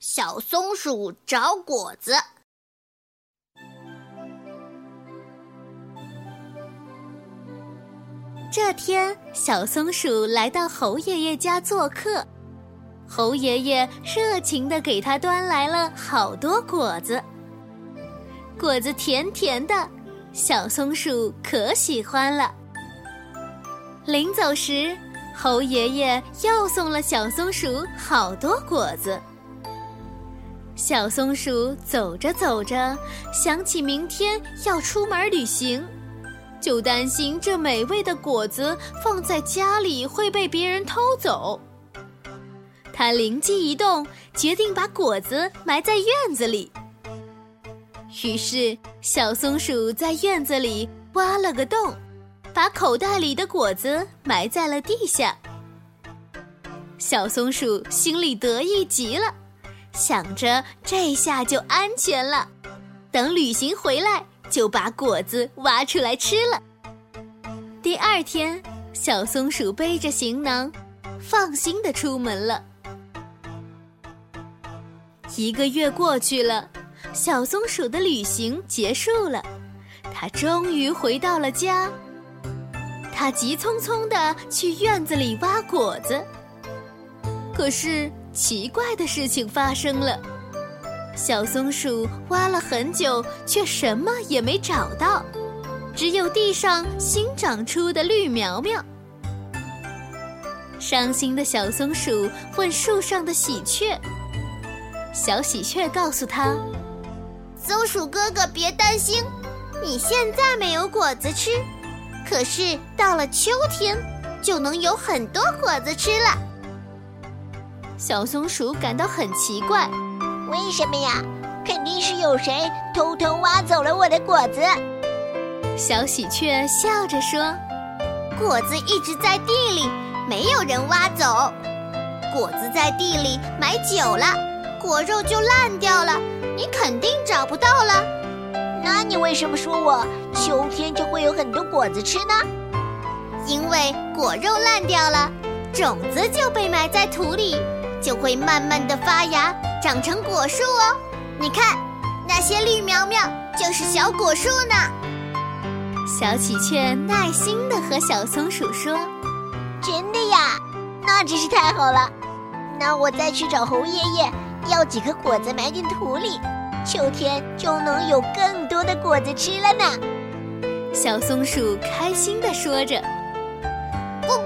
小松鼠找果子。这天，小松鼠来到猴爷爷家做客，猴爷爷热情地给他端来了好多果子。果子甜甜的，小松鼠可喜欢了。临走时，猴爷爷又送了小松鼠好多果子。小松鼠走着走着，想起明天要出门旅行，就担心这美味的果子放在家里会被别人偷走。他灵机一动，决定把果子埋在院子里。于是，小松鼠在院子里挖了个洞，把口袋里的果子埋在了地下。小松鼠心里得意极了，想着这下就安全了，等旅行回来就把果子挖出来吃了。第二天，小松鼠背着行囊，放心地出门了。一个月过去了，小松鼠的旅行结束了，它终于回到了家。它急匆匆地去院子里挖果子，可是奇怪的事情发生了，小松鼠挖了很久，却什么也没找到，只有地上新长出的绿苗苗。伤心的小松鼠问树上的喜鹊，小喜鹊告诉他：“松鼠哥哥别担心，你现在没有果子吃，可是到了秋天，就能有很多果子吃了。”小松鼠感到很奇怪，为什么呀？肯定是有谁偷偷挖走了我的果子。小喜鹊笑着说：“果子一直在地里，没有人挖走。果子在地里埋久了，果肉就烂掉了，你肯定找不到了。那你为什么说我秋天就会有很多果子吃呢？因为果肉烂掉了，种子就被埋在土里。”就会慢慢地发芽，长成果树哦。你看，那些绿苗苗就是小果树呢。小喜鹊耐心地和小松鼠说：“真的呀，那真是太好了。那我再去找猴爷爷要几颗果子埋进土里，秋天就能有更多的果子吃了呢。”小松鼠开心地说着：“不。”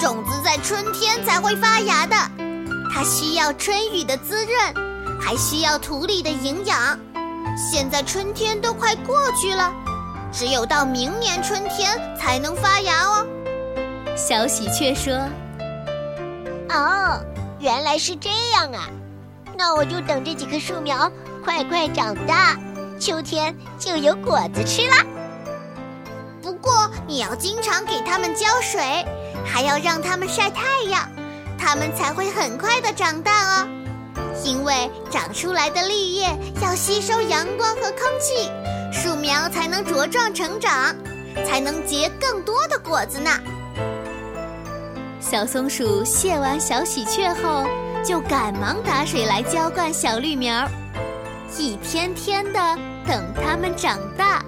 种子在春天才会发芽的，它需要春雨的滋润，还需要土里的营养。现在春天都快过去了，只有到明年春天才能发芽哦。”小喜鹊说：“哦，原来是这样啊，那我就等这几棵树苗快快长大，秋天就有果子吃啦。不过你要经常给它们浇水，还要让它们晒太阳，它们才会很快地长大哦。因为长出来的绿叶要吸收阳光和空气，树苗才能茁壮成长，才能结更多的果子呢。”小松鼠谢完小喜鹊后，就赶忙打水来浇灌小绿苗，一天天地等它们长大。